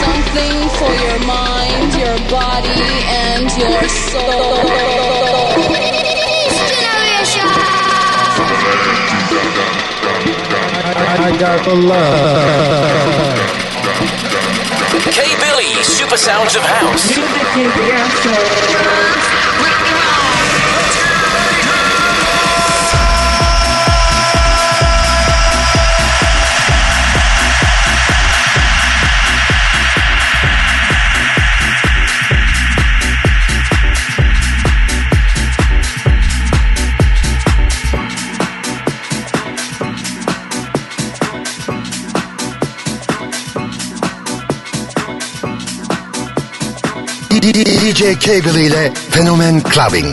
Something for your mind, your body, and your soul. I got the love. K Billy, Super Sounds of House. DJ Cable ile Fenomen Clubbing.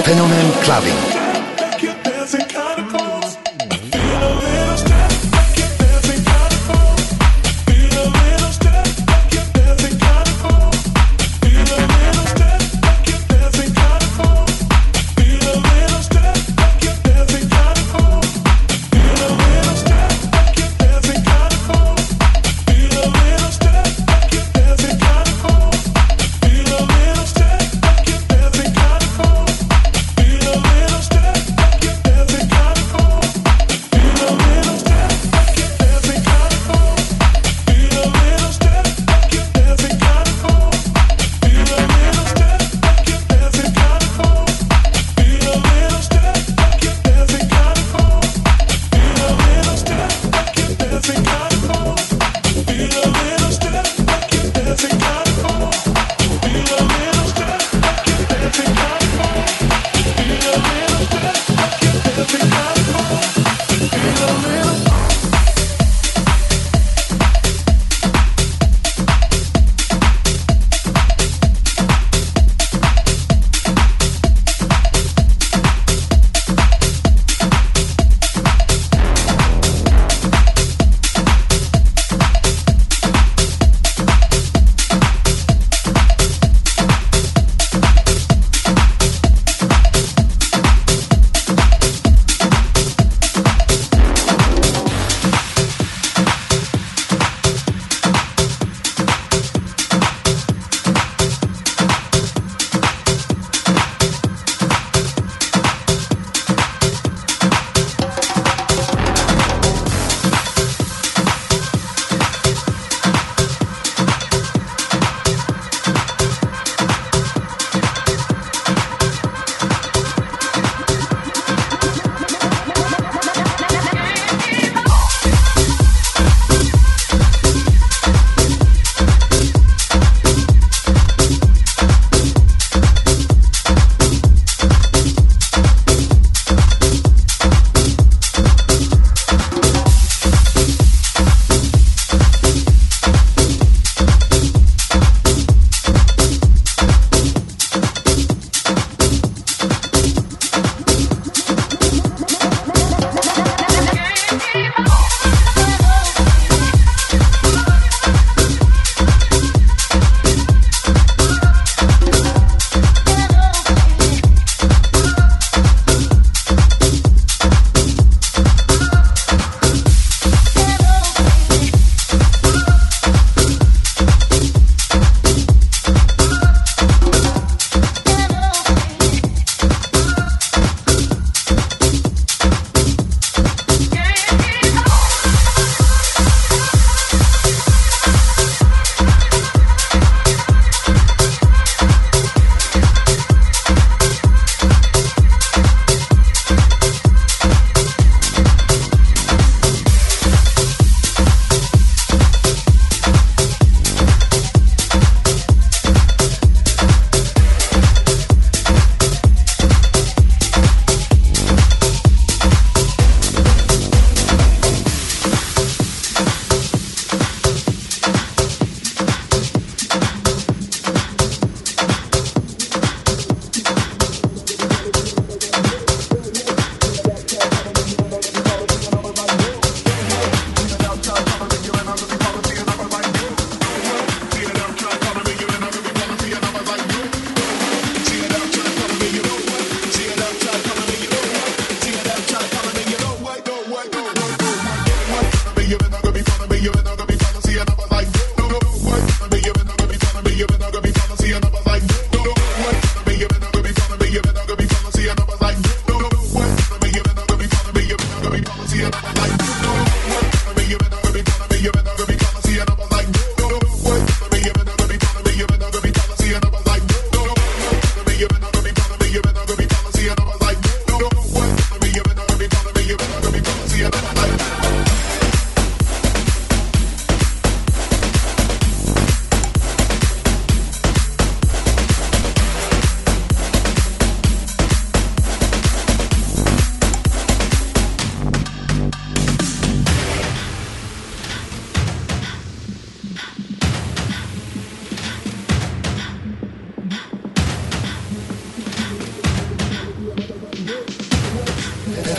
Fenomen Clubbing.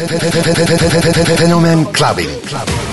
Fenomen Clubbing. Running away.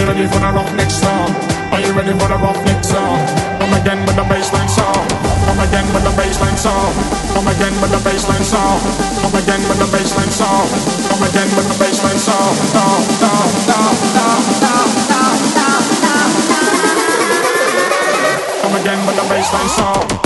you ready for the roughneck sound? Are you ready for the roughneck sound? Come again with the bassline sound. Come again with the bassline sound. Come again with the bassline sound. Come again with the bassline sound. Come again with the bassline sound. Down, down, down, down, down, down, down, down, down. Come again with the bassline sound.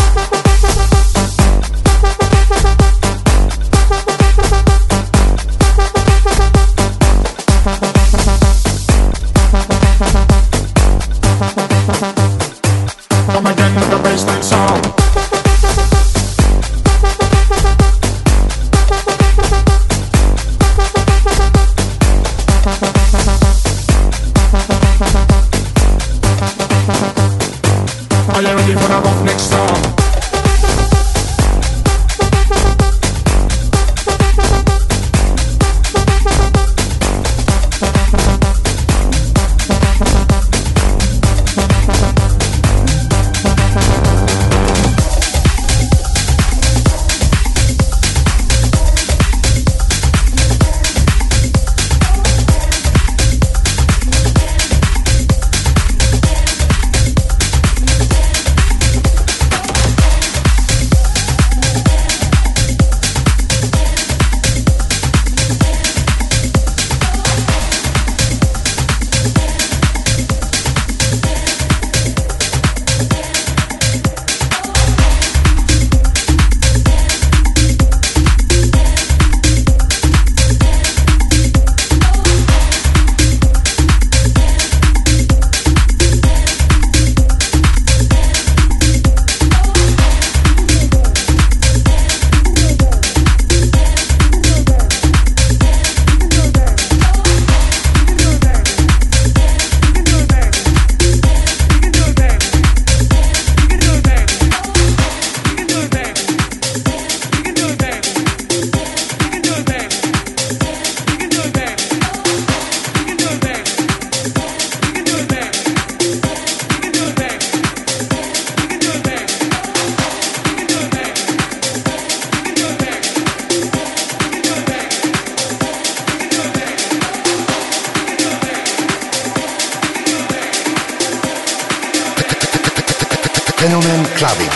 Fenomen Clubbing.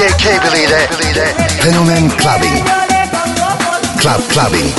DJ Cable ile Fenomen Clubbing. Clubbing.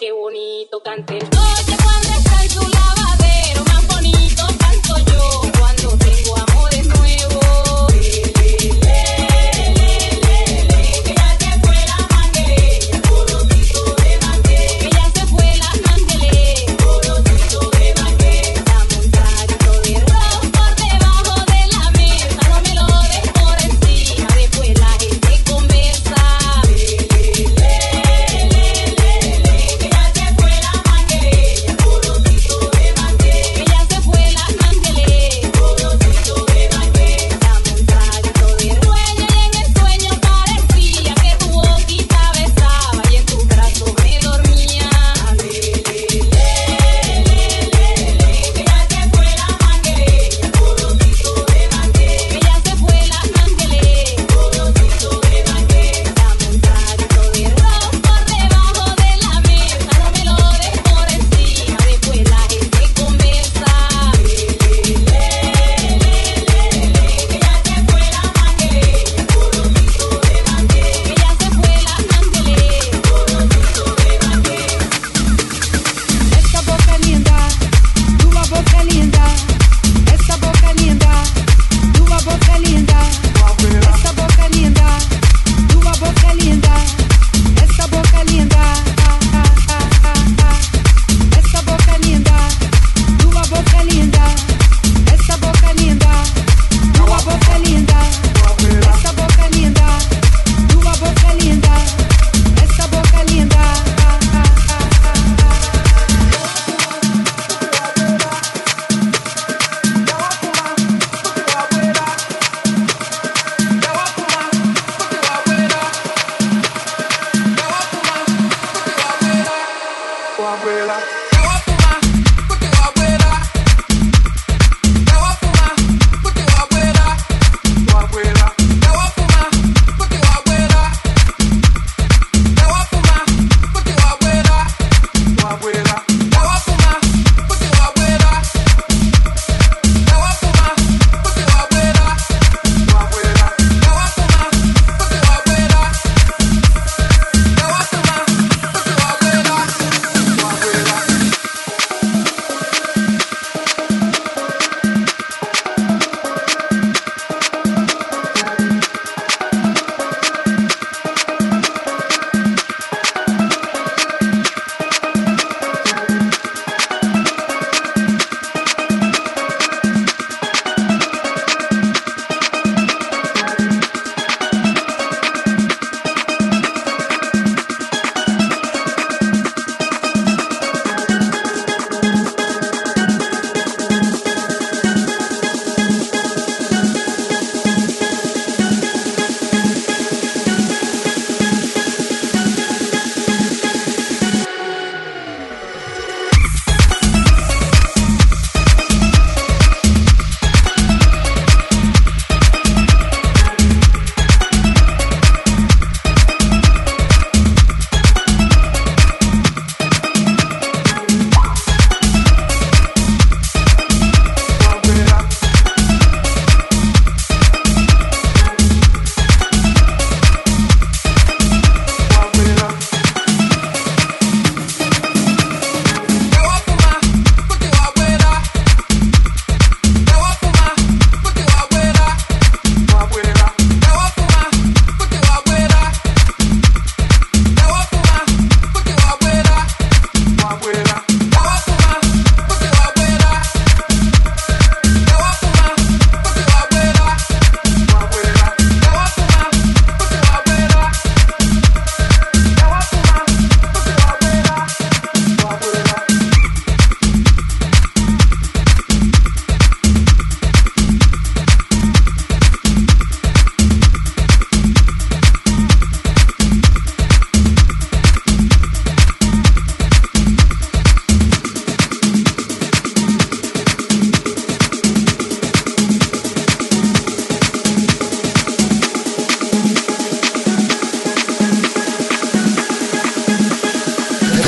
Qué bonito cante el coche cuando está en su lado.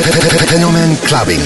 Fenomen Clubbing.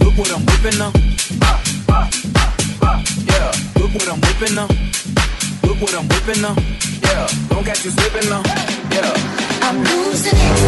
Look what I'm whipping up. Yeah, look what I'm whipping up. Look what I'm whipping up. Yeah, don't catch you slipping up. Yeah, I'm losing it.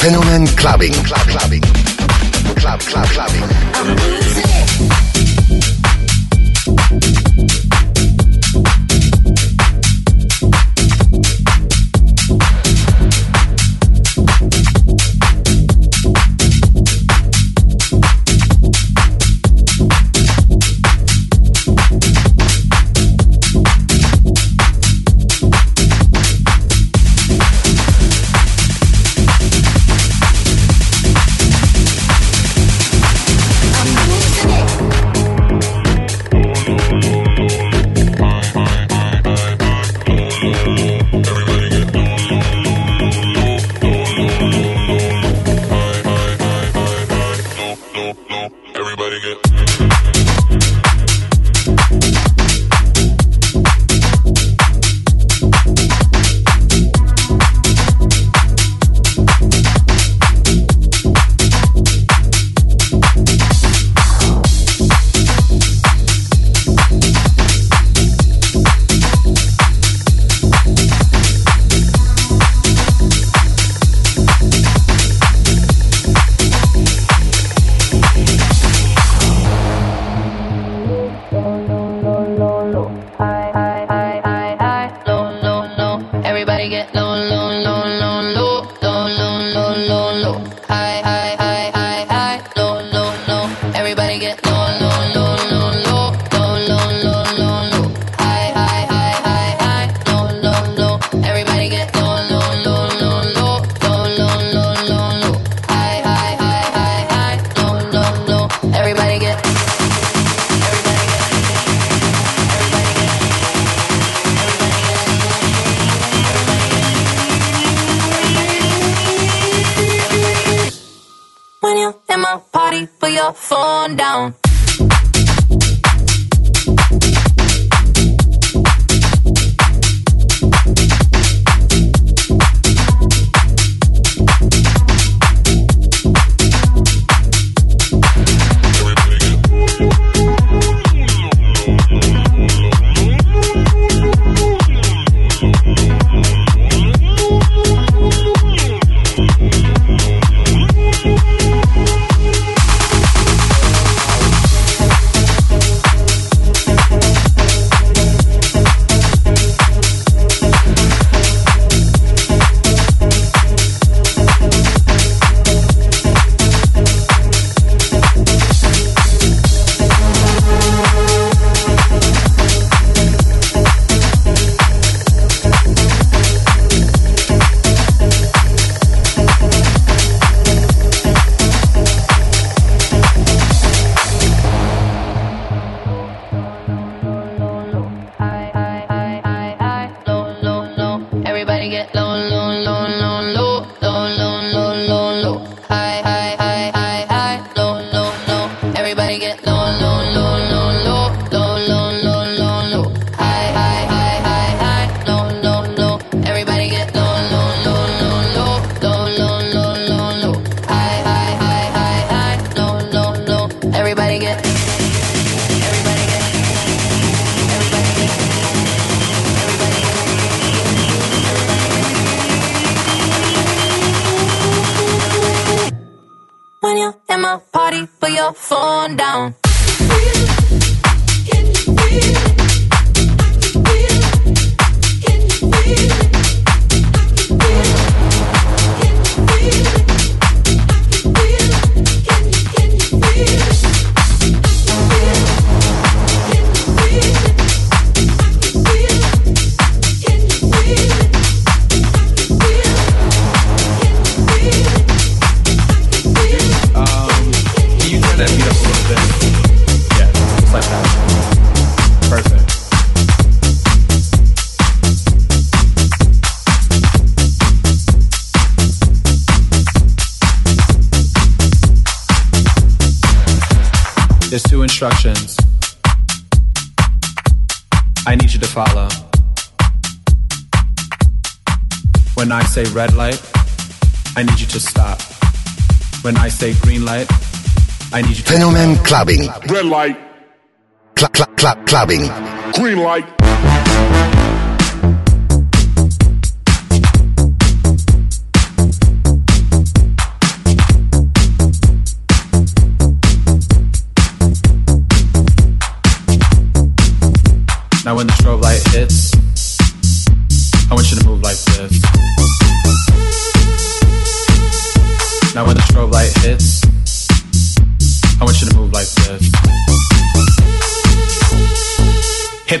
Fenomen Clubbing, clubbing. I'm losing it. on down. There's two instructions I need you to follow. When I say red light, I need you to stop. When I say green light, I need you to Fenomen stop. Clubbing. Red light. Clubbing. Green light. Now when the strobe light hits, I want you to move like this. Now when the strobe light hits, I want you to move like this. Hit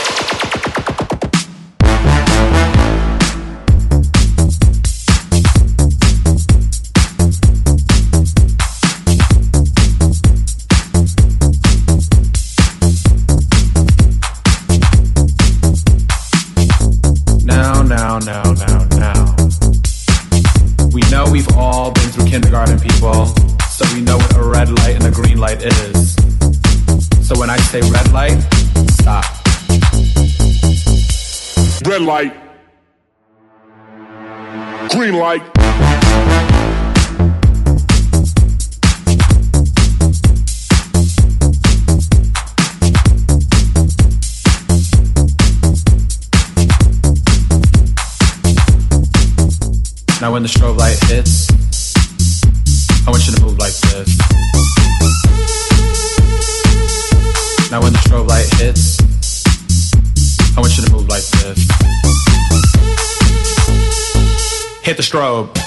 Now. We know we've all been through kindergarten, people, so we know what a red light and a green light is. So when I say red light, stop. Red light. Green light. Now when the strobe light hits, I want you to move like this. Now when the strobe light hits, I want you to move like this. Hit the strobe.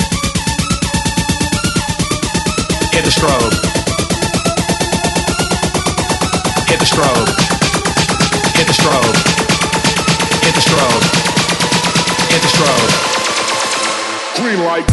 Hit the strobe. Hit the strobe. Hit the strobe. Hit the strobe. Hit the strobe. Green light.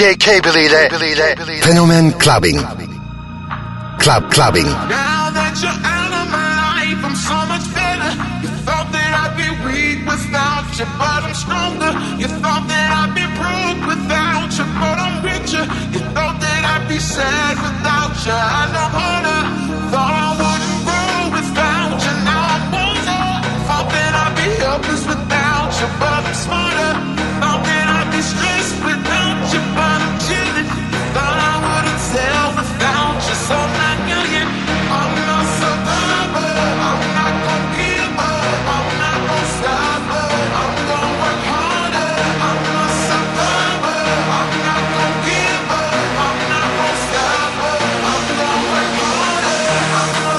DJ Cable ile Fenomen Clubbing. Clubbing. Now that you're out of my life, I'm so much better. You thought that I'd be weak without you, but I'm stronger. You thought that I'd be broke without you, but I'm richer. You thought that I'd be sad without you, I know harder. Thought I wouldn't grow without you, now I'm older. Thought that I'd be helpless without you, but I'm smarter. Thought that I'd be stressed without you, but I'm chilling. Thought I wouldn't sell without you, so I'm not million. I'm not survivor, I'm not gonna give up, I'm not gonna stop up. I'm gonna work harder. I'm not survivor, I'm not gonna give up, I'm not gonna stop up. I'm gonna work harder. I'm not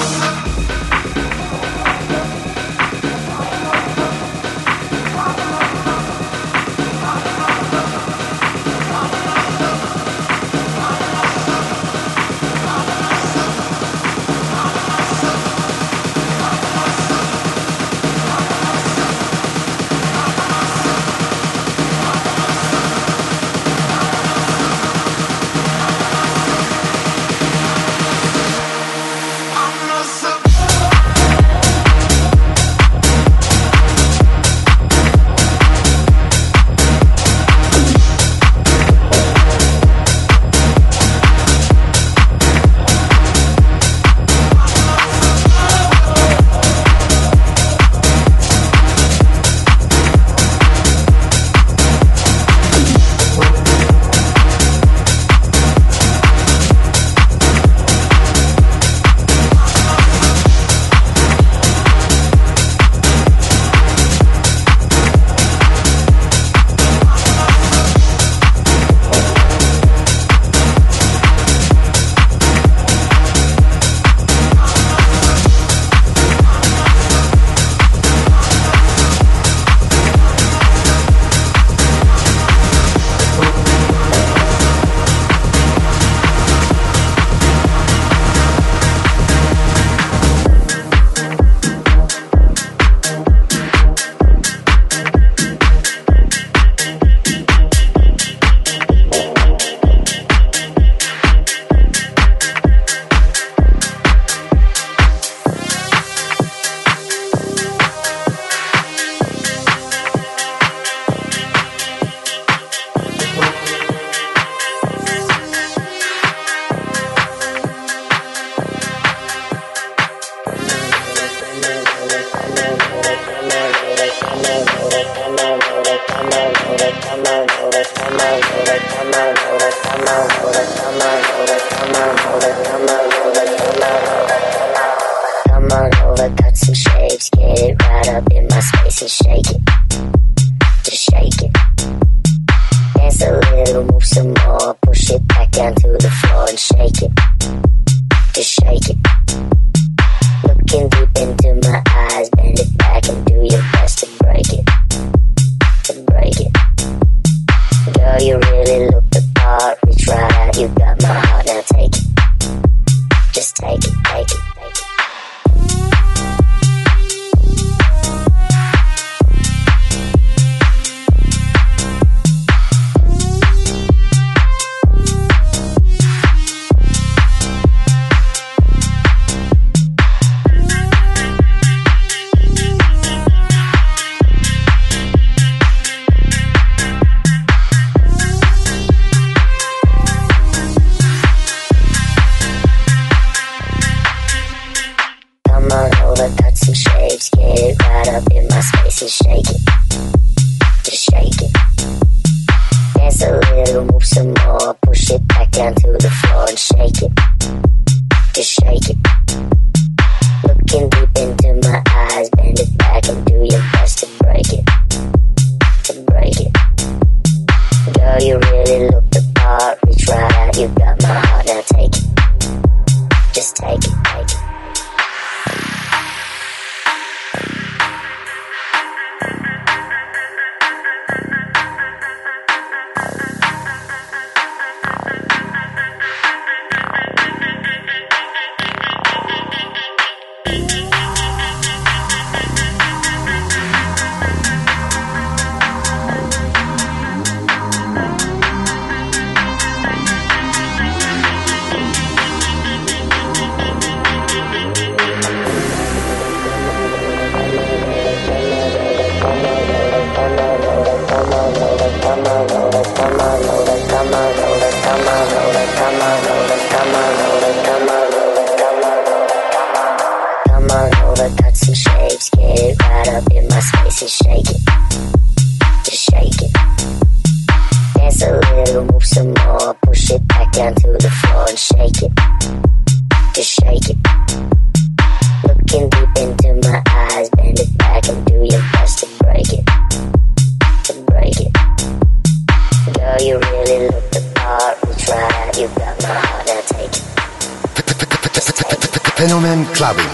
Fenomen Clubbing.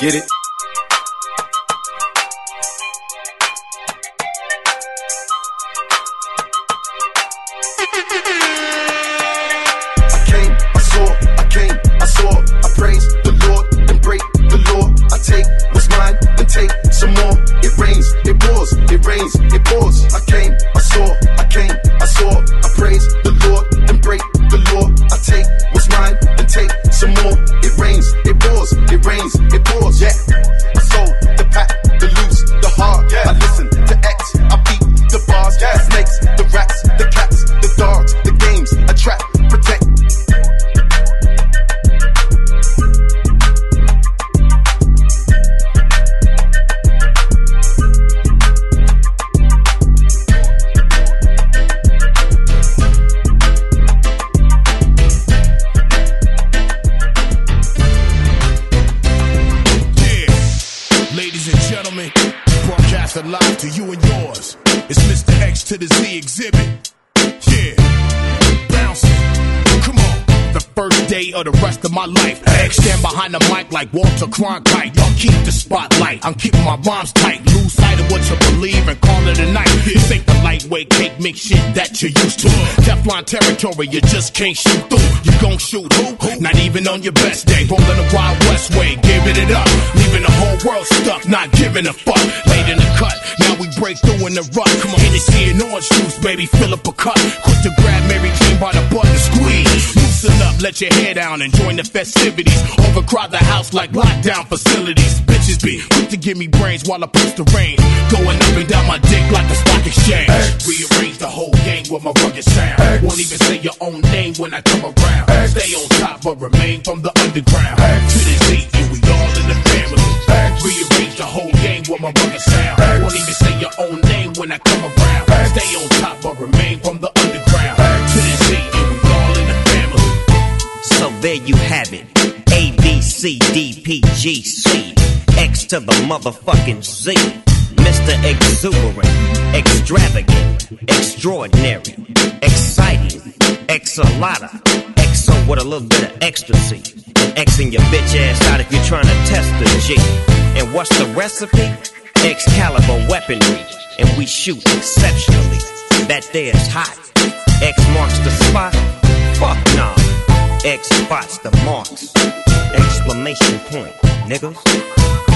Get it. Like Walter Cronkite, y'all keep the spotlight. I'm keeping my rhymes tight. Lose sight of what you believe and call it a night. This ain't the lightweight cake mix shit that you're used to. Teflon territory, you just can't shoot through. You gon' shoot who? Not even on your best day. Rolling the Wild West way, giving it up, leaving the whole world stuck, not giving a fuck. Late in the cut, now we break through in the rut. Come on, hit the C&O orange juice, baby, fill up a cup. Quick to grab Mary King by the butt and squeeze. Up, let your hair down and join the festivities. Overcrowd the house like lockdown facilities. Bitches be quick to give me brains while I push the rain. Going up and down my dick like the stock exchange. X. Rearrange the whole gang with my rugged sound. X. Won't even say your own name when I come around. X. Stay on top but remain from the underground. X. To the Z and we all in the family. X. Rearrange the whole gang with my rugged sound. X. Won't even say your own name when I come around. X. Stay on top but remain from the underground. X. To the Z and we all in the family. So there you have it, A, B, C, D, P, G, C, X to the motherfucking Z, Mr. Exuberant, Extravagant, Extraordinary, Exciting, Ex-a-lotta, Exo with a little bit of ecstasy, Xing your bitch ass out if you're trying to test the G, and what's the recipe? Excalibur weaponry, and we shoot exceptionally, that there's hot, X marks the spot, fuck nah. X spots the marks, exclamation point, niggas.